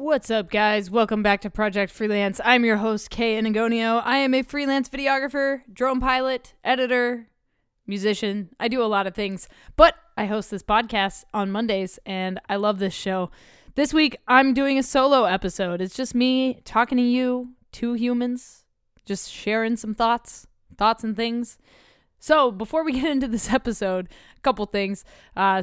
What's up, guys? Welcome back to Project Freelance. I'm your host, Kian Anagnostou. I am a freelance videographer, drone pilot, editor, musician. I do a lot of things, but I host this podcast on Mondays, and I love this show. This week, I'm doing a solo episode. It's just me talking to you, two humans, just sharing some thoughts and things. So before we get into this episode, a couple things.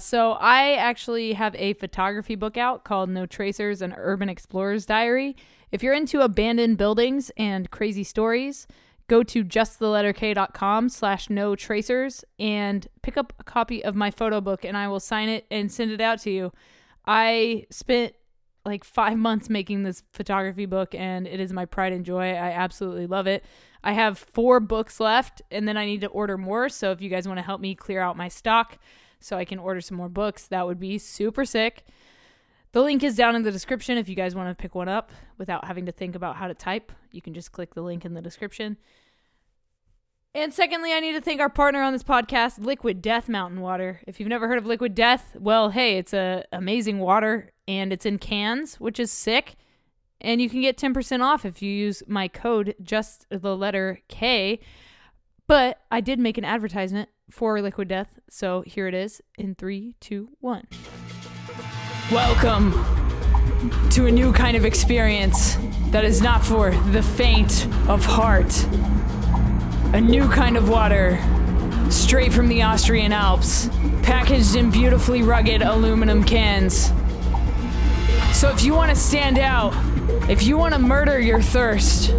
So I actually have a photography book out called No Tracers, an Urban Explorer's Diary. If you're into abandoned buildings and crazy stories, go to justtheletterk.com/no tracers and pick up a copy of my photo book, and I will sign it and send it out to you. I spent like 5 months making this photography book, and it is my pride and joy. I absolutely love it. I have 4 books left, and then I need to order more. So if you guys want to help me clear out my stock so I can order some more books, that would be super sick. The link is down in the description. If you guys want to pick one up without having to think about how to type, you can just click the link in the description. And secondly, I need to thank our partner on this podcast, Liquid Death Mountain Water. If you've never heard of Liquid Death, well, hey, it's an amazing water, and it's in cans, which is sick. And you can get 10% off if you use my code, just the letter K. But I did make an advertisement for Liquid Death, so here it is in 3, 2, 1. Welcome to a new kind of experience that is not for the faint of heart. A new kind of water, straight from the Austrian Alps, packaged in beautifully rugged aluminum cans. So if you want to stand out, if you want to murder your thirst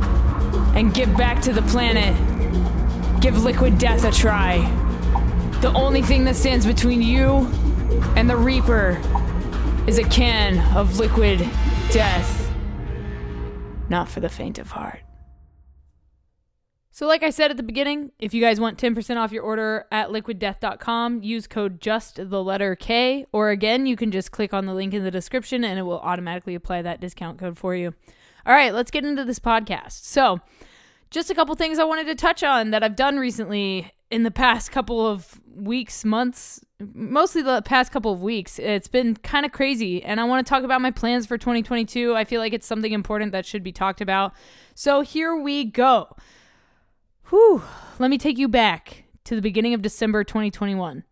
and give back to the planet, give Liquid Death a try. The only thing that stands between you and the Reaper is a can of Liquid Death. Not for the faint of heart. So like I said at the beginning, if you guys want 10% off your order at liquiddeath.com, use code justtheletterk, or again, you can just click on the link in the description and it will automatically apply that discount code for you. All right, let's get into this podcast. So just a couple things I wanted to touch on that I've done recently in the past couple of weeks, months, mostly the past couple of weeks. It's been kind of crazy, and I want to talk about my plans for 2022. I feel like it's something important that should be talked about. So here we go. Whew, let me take you back to the beginning of December 2021.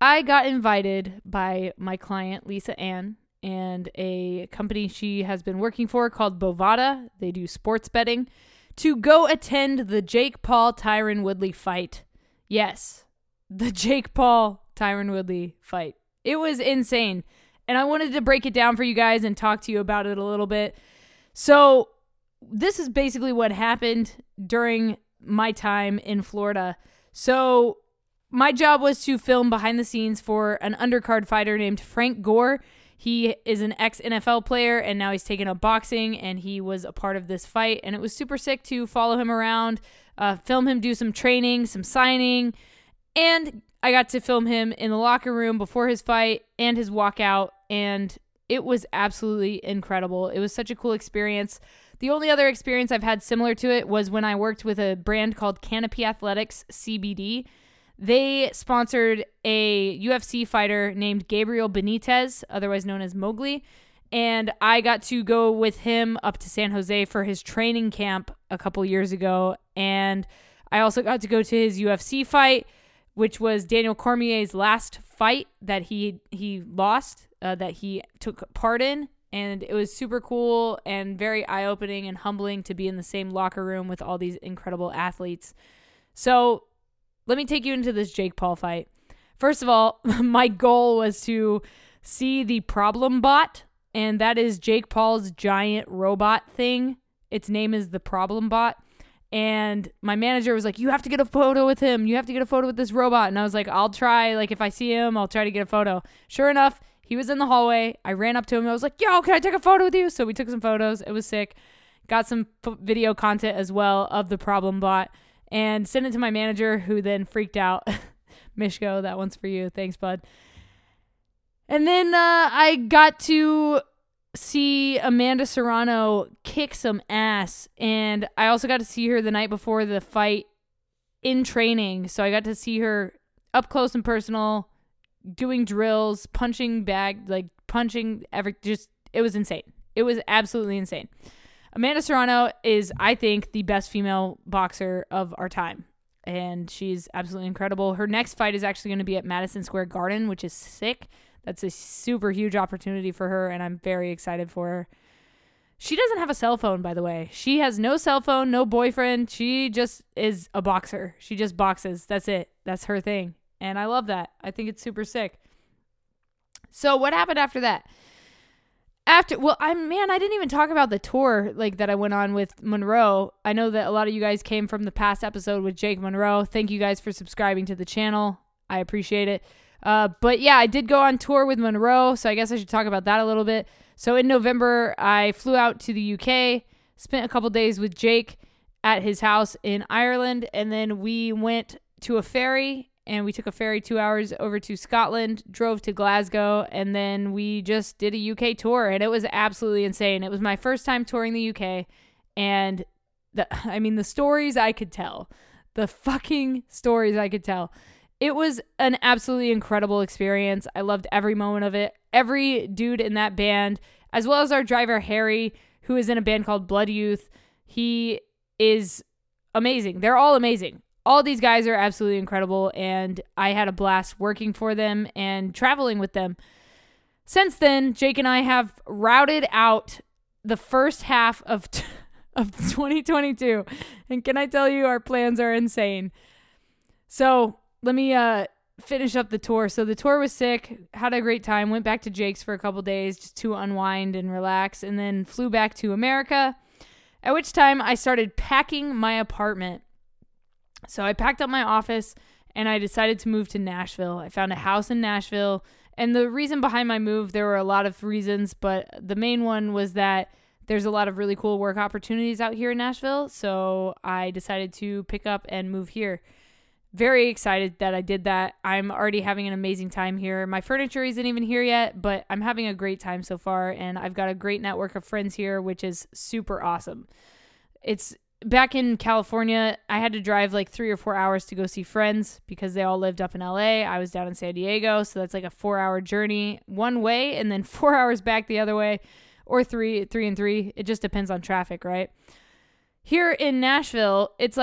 I got invited by my client, Lisa Ann, and a company she has been working for called Bovada. They do sports betting, to go attend the Jake Paul Tyron Woodley fight. Yes, the Jake Paul Tyron Woodley fight. It was insane. And I wanted to break it down for you guys and talk to you about it a little bit. So this is basically what happened during my time in Florida. So my job was to film behind the scenes for an undercard fighter named Frank Gore. He is an ex-NFL player, and now he's taken up boxing, and he was a part of this fight. And it was super sick to follow him around, film him do some training, some signing, and I got to film him in the locker room before his fight and his walkout, and it was absolutely incredible. It was such a cool experience. The only other experience I've had similar to it was when I worked with a brand called Canopy Athletics, CBD. They sponsored a UFC fighter named Gabriel Benitez, otherwise known as Mowgli, and I got to go with him up to San Jose for his training camp a couple years ago, and I also got to go to his UFC fight, which was Daniel Cormier's last fight that he lost, that he took part in. And it was super cool and very eye-opening and humbling to be in the same locker room with all these incredible athletes. So let me take you into this Jake Paul fight. First of all, my goal was to see the Problem Bot, and that is Jake Paul's giant robot thing. Its name is the Problem Bot. And my manager was like, you have to get a photo with him. You have to get a photo with this robot. And I was like, I'll try. Like, if I see him, I'll try to get a photo. Sure enough, he was in the hallway. I ran up to him. I was like, yo, can I take a photo with you? So we took some photos. It was sick. Got some video content as well of the Problem Bot and sent it to my manager, who then freaked out. Mishko, that one's for you. Thanks, bud. And then I got to see Amanda Serrano kick some ass. And I also got to see her the night before the fight in training. So I got to see her up close and personal, doing drills, punching bag, like punching every, just, it was insane. It was absolutely insane. Amanda Serrano is, I think, the best female boxer of our time. And she's absolutely incredible. Her next fight is actually going to be at Madison Square Garden, which is sick. That's a super huge opportunity for her, and I'm very excited for her. She doesn't have a cell phone, by the way. She has no cell phone, no boyfriend. She just is a boxer. She just boxes. That's it. That's her thing. And I love that. I think it's super sick. So what happened after that? I didn't even talk about the tour that I went on with Monroe. I know that a lot of you guys came from the past episode with Jake Monroe. Thank you guys for subscribing to the channel. I appreciate it. But yeah, I did go on tour with Monroe, so I guess I should talk about that a little bit. So in November, I flew out to the UK, spent a couple days with Jake at his house in Ireland, and then we went to a ferry, and we took a ferry 2 hours over to Scotland, drove to Glasgow, and then we just did a UK tour, and it was absolutely insane. It was my first time touring the UK, and the stories I could tell. The fucking stories I could tell. It was an absolutely incredible experience. I loved every moment of it. Every dude in that band, as well as our driver, Harry, who is in a band called Blood Youth, he is amazing. They're all amazing. All these guys are absolutely incredible, and I had a blast working for them and traveling with them. Since then, Jake and I have routed out the first half of 2022, and can I tell you, our plans are insane. So let me finish up the tour. So the tour was sick, had a great time, went back to Jake's for a couple days just to unwind and relax, and then flew back to America, at which time I started packing my apartment. So I packed up my office, and I decided to move to Nashville. I found a house in Nashville, and the reason behind my move, there were a lot of reasons, but the main one was that there's a lot of really cool work opportunities out here in Nashville, so I decided to pick up and move here. Very excited that I did that. I'm already having an amazing time here. My furniture isn't even here yet, but I'm having a great time so far, and I've got a great network of friends here, which is super awesome. It's back in California, I had to drive 3 or 4 hours to go see friends because they all lived up in LA. I was down in San Diego, so that's a 4-hour journey one way and then 4 hours back the other way, or three and three. It just depends on traffic, right? Here in Nashville, it's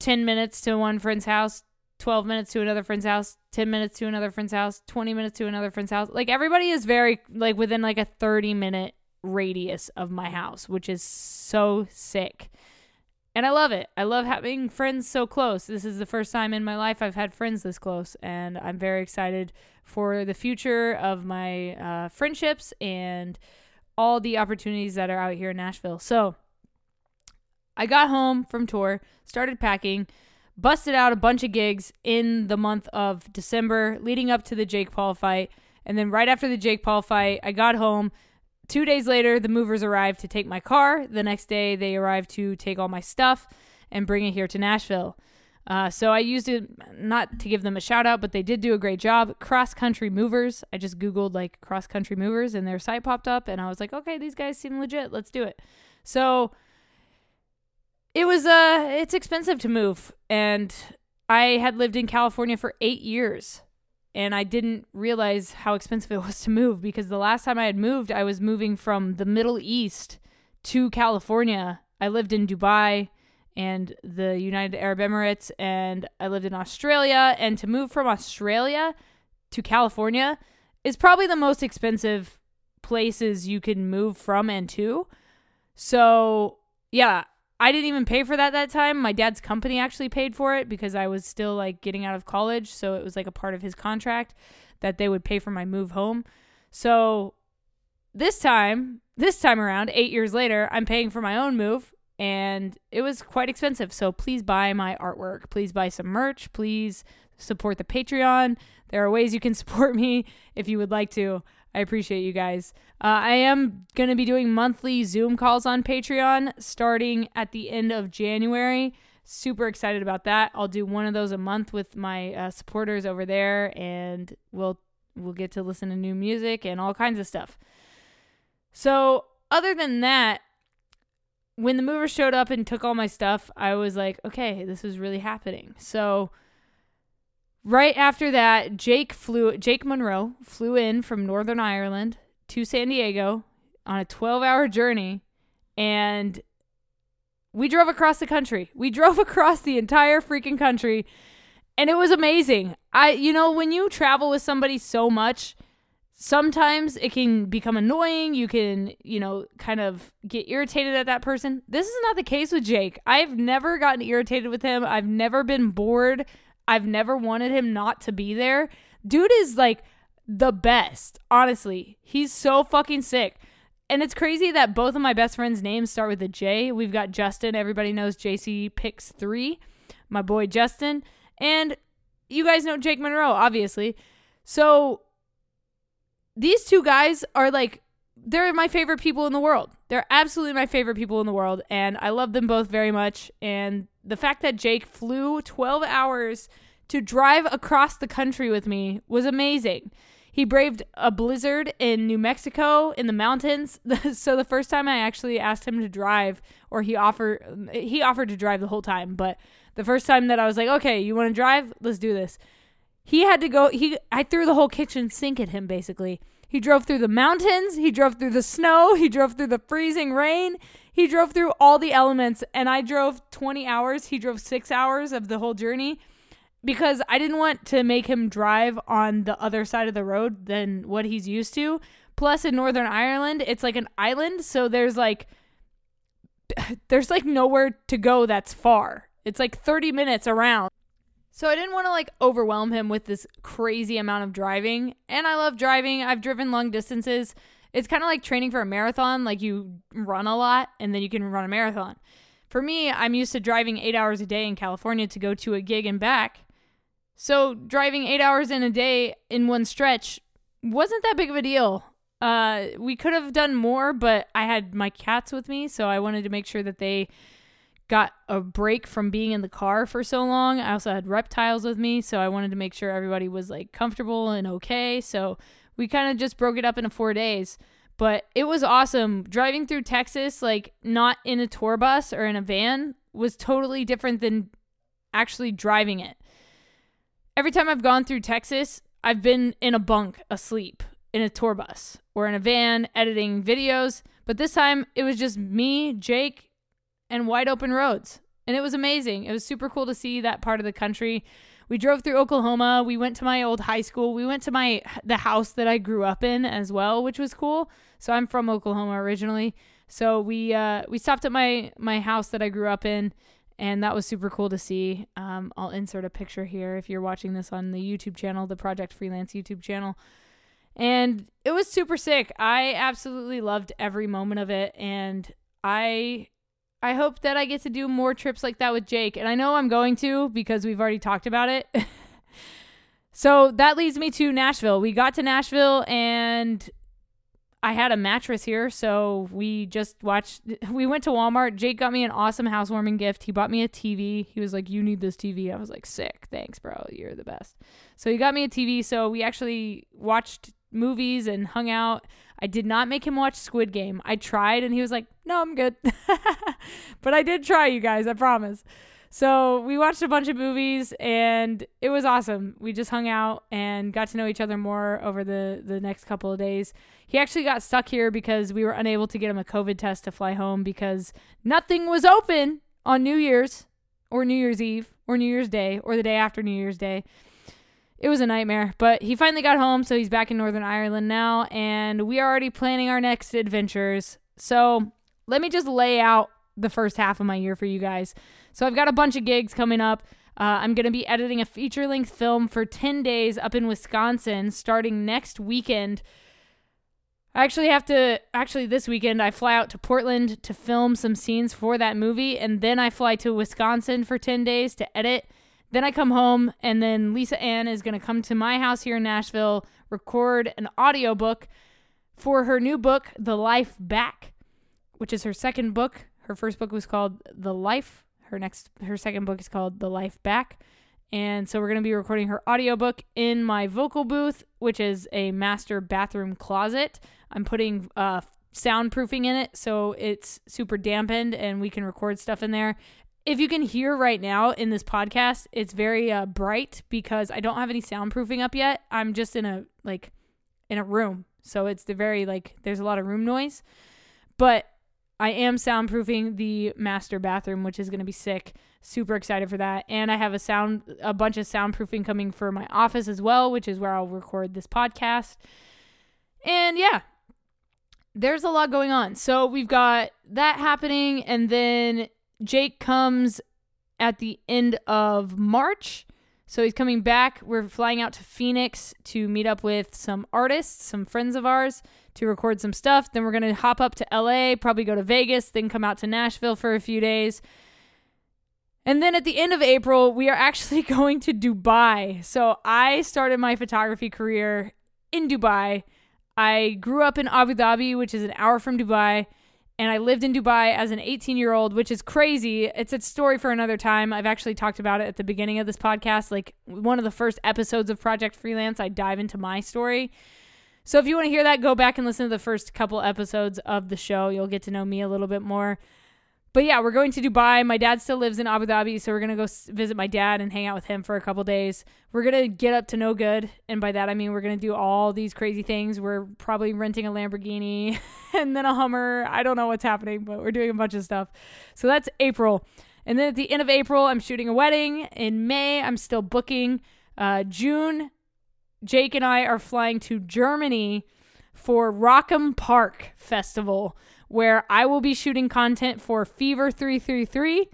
10 minutes to one friend's house, 12 minutes to another friend's house, 10 minutes to another friend's house, 20 minutes to another friend's house. Everybody is very, within a 30-minute radius of my house, which is so sick. And I love it. I love having friends so close. This is the first time in my life I've had friends this close, and I'm very excited for the future of my friendships and all the opportunities that are out here in Nashville. So I got home from tour, started packing, busted out a bunch of gigs in the month of December leading up to the Jake Paul fight. And then right after the Jake Paul fight, I got home. 2 days later, the movers arrived to take my car. The next day, they arrived to take all my stuff and bring it here to Nashville. So I used it, not to give them a shout out, but they did do a great job. Cross Country Movers. I just Googled Cross Country Movers, and their site popped up, and I was like, okay, these guys seem legit. Let's do it. So it was it's expensive to move, and I had lived in California for 8 years, and I didn't realize how expensive it was to move, because the last time I had moved, I was moving from the Middle East to California. I lived in Dubai and the United Arab Emirates, and I lived in Australia, and to move from Australia to California is probably the most expensive places you can move from and to. So yeah, I didn't even pay for that time. My dad's company actually paid for it because I was still getting out of college. So it was a part of his contract that they would pay for my move home. So this time around, 8 years later, I'm paying for my own move, and it was quite expensive. So please buy my artwork. Please buy some merch. Please support the Patreon. There are ways you can support me if you would like to. I appreciate you guys. I am going to be doing monthly Zoom calls on Patreon starting at the end of January. Super excited about that. I'll do one of those a month with my supporters over there, and we'll get to listen to new music and all kinds of stuff. So other than that, when the movers showed up and took all my stuff, I was like, okay, this is really happening. So right after that, Jake Monroe flew in from Northern Ireland to San Diego on a 12-hour journey, and we drove across the country. We drove across the entire freaking country, and it was amazing. When you travel with somebody so much, sometimes it can become annoying. You can, kind of get irritated at that person. This is not the case with Jake. I've never gotten irritated with him. I've never been bored. I've never wanted him not to be there. Dude is like the best, honestly. He's so fucking sick. And it's crazy that both of my best friends' names start with a J. We've got Justin. Everybody knows JC Picks Three, my boy Justin. And you guys know Jake Monroe, obviously. So these two guys are like, they're my favorite people in the world. They're absolutely my favorite people in the world. And I love them both very much. And the fact that Jake flew 12 hours to drive across the country with me was amazing. He braved a blizzard in New Mexico in the mountains. So the first time I actually asked him to drive, or he offered to drive the whole time. But the first time that I was like, okay, you want to drive? Let's do this. He had to go. I threw the whole kitchen sink at him, basically. He drove through the mountains. He drove through the snow. He drove through the freezing rain. He drove through all the elements. And I drove 20 hours. He drove 6 hours of the whole journey, because I didn't want to make him drive on the other side of the road than what he's used to. Plus, in Northern Ireland, it's like an island. So there's nowhere to go that's far. It's like 30 minutes around. So I didn't want to overwhelm him with this crazy amount of driving. And I love driving. I've driven long distances. It's kind of like training for a marathon. Like, you run a lot and then you can run a marathon. For me, I'm used to driving 8 hours a day in California to go to a gig and back. So driving 8 hours in a day in one stretch wasn't that big of a deal. We could have done more, but I had my cats with me. So I wanted to make sure that they got a break from being in the car for so long. I also had reptiles with me, so I wanted to make sure everybody was comfortable and okay. So we kind of just broke it up into 4 days, but it was awesome. Driving through Texas, not in a tour bus or in a van, was totally different than actually driving it. Every time I've gone through Texas, I've been in a bunk asleep in a tour bus or in a van editing videos, but this time it was just me, Jake, and wide open roads. And it was amazing. It was super cool to see that part of the country. We drove through Oklahoma. We went to my old high school. We went to the house that I grew up in as well, which was cool. So I'm from Oklahoma originally. So we stopped at my house that I grew up in, and that was super cool to see. I'll insert a picture here if you're watching this on the YouTube channel, the Project Freelance YouTube channel. And it was super sick. I absolutely loved every moment of it. And I hope that I get to do more trips like that with Jake. And I know I'm going to, because we've already talked about it. So that leads me to Nashville. We got to Nashville and I had a mattress here. So we went to Walmart. Jake got me an awesome housewarming gift. He bought me a TV. He was like, you need this TV. I was like, sick. Thanks, bro. You're the best. So he got me a TV. So we actually watched movies and hung out. I did not make him watch Squid Game. I tried and he was like, no, I'm good. But I did try, you guys, I promise. So we watched a bunch of movies and it was awesome. We just hung out and got to know each other more over the next couple of days. He actually got stuck here because we were unable to get him a COVID test to fly home, because nothing was open on New Year's or New Year's Eve or New Year's Day or the day after New Year's Day. It was a nightmare, but he finally got home, so he's back in Northern Ireland now, and we are already planning our next adventures. So let me just lay out the first half of my year for you guys. So I've got a bunch of gigs coming up. I'm going to be editing a feature-length film for 10 days up in Wisconsin starting next weekend. I actually this weekend, I fly out to Portland to film some scenes for that movie, and then I fly to Wisconsin for 10 days to edit. Then I come home, and then Lisa Ann is going to come to my house here in Nashville, record an audiobook for her new book, The Life Back, which is her second book. Her first book was called The Life. Her second book is called The Life Back. And so we're going to be recording her audiobook in my vocal booth, which is a master bathroom closet. I'm putting soundproofing in it, so it's super dampened, and we can record stuff in there. If you can hear right now in this podcast, it's very bright because I don't have any soundproofing up yet. I'm just in a room So it's the very, like, there's a lot of room noise. But I am soundproofing the master bathroom, which is going to be sick. Super excited for that. And I have a bunch of soundproofing coming for my office as well, which is where I'll record this podcast. And yeah, there's a lot going on. So we've got that happening. And then Jake comes at the end of March. So he's coming back. We're flying out to Phoenix to meet up with some artists, some friends of ours, to record some stuff. Then we're going to hop up to LA, probably go to Vegas, then come out to Nashville for a few days. And then at the end of April, we are actually going to Dubai. So I started my photography career in Dubai. I grew up in Abu Dhabi, which is an hour from Dubai. And I lived in Dubai as an 18-year-old, which is crazy. It's a story for another time. I've actually talked about it at the beginning of this podcast. Like, one of the first episodes of Project Freelance, I dive into my story. So if you want to hear that, go back and listen to the first couple episodes of the show. You'll get to know me a little bit more. But yeah, we're going to Dubai. My dad still lives in Abu Dhabi, so we're going to go visit my dad and hang out with him for a couple days. We're going to get up to no good, and by that I mean we're going to do all these crazy things. We're probably renting a Lamborghini and then a Hummer. I don't know what's happening, but we're doing a bunch of stuff. So that's April. And then at the end of April, I'm shooting a wedding. In May, I'm still booking. June, Jake and I are flying to Germany for Rock am Park Festival, where I will be shooting content for Fever333,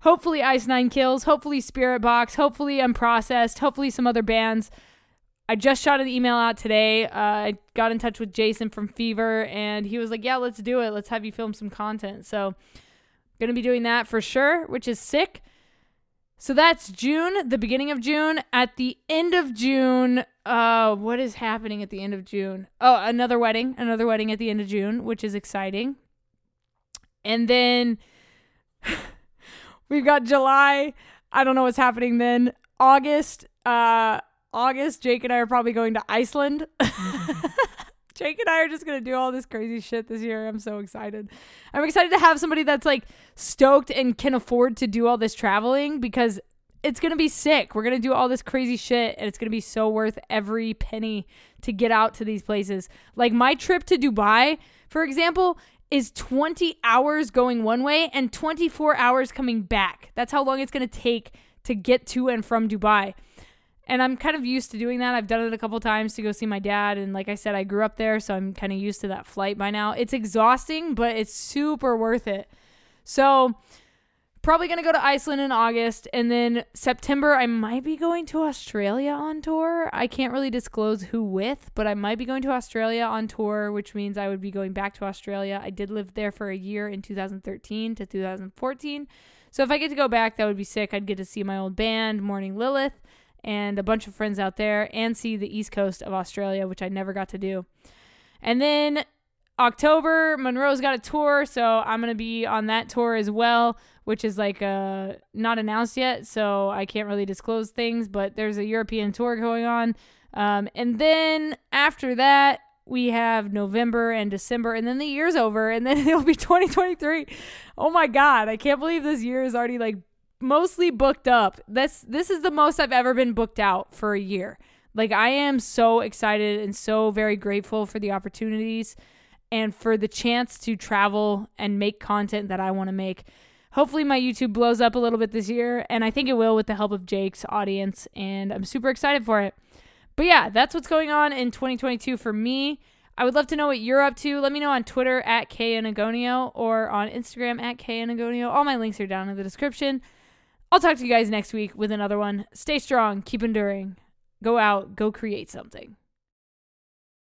hopefully Ice Nine Kills, hopefully Spirit Box, hopefully Unprocessed, hopefully some other bands. I just shot an email out today. I got in touch with Jason from Fever, and he was like, yeah, let's do it. Let's have you film some content. So going to be doing that for sure, which is sick. So that's June, the beginning of June. At the end of June, what is happening at the end of June? Oh, another wedding at the end of June, which is exciting. And then we've got July. I don't know what's happening then. August, Jake and I are probably going to Iceland. Jake and I are just going to do all this crazy shit this year. I'm so excited. I'm excited to have somebody that's like stoked and can afford to do all this traveling, because it's going to be sick. We're going to do all this crazy shit, and it's going to be so worth every penny to get out to these places. Like, my trip to Dubai, for example, is 20 hours going one way and 24 hours coming back. That's how long it's going to take to get to and from Dubai. And I'm kind of used to doing that. I've done it a couple times to go see my dad. And like I said, I grew up there, so I'm kind of used to that flight by now. It's exhausting, but it's super worth it. So probably going to go to Iceland in August. And then September, I might be going to Australia on tour. I can't really disclose who with, but I might be going to Australia on tour, which means I would be going back to Australia. I did live there for a year in 2013 to 2014. So if I get to go back, that would be sick. I'd get to see my old band, Morning Lilith, and a bunch of friends out there, and see the east coast of Australia, which I never got to do. And then October, Monroe's got a tour, so I'm going to be on that tour as well, which is like not announced yet, so I can't really disclose things, but there's a European tour going on. And then after that, we have November and December, and then the year's over, and then it'll be 2023. Oh my God, I can't believe this year is already like mostly booked up. This is the most I've ever been booked out for a year. Like, I am so excited and so very grateful for the opportunities and for the chance to travel and make content that I want to make. Hopefully my YouTube blows up a little bit this year, and I think it will with the help of Jake's audience, and I'm super excited for it. But yeah, that's what's going on in 2022 for me. I would love to know what you're up to. Let me know on Twitter at Kian Anagnostou, or on Instagram at Kian Anagnostou. All my links are down in the description. I'll talk to you guys next week with another one. Stay strong. Keep enduring. Go out. Go create something.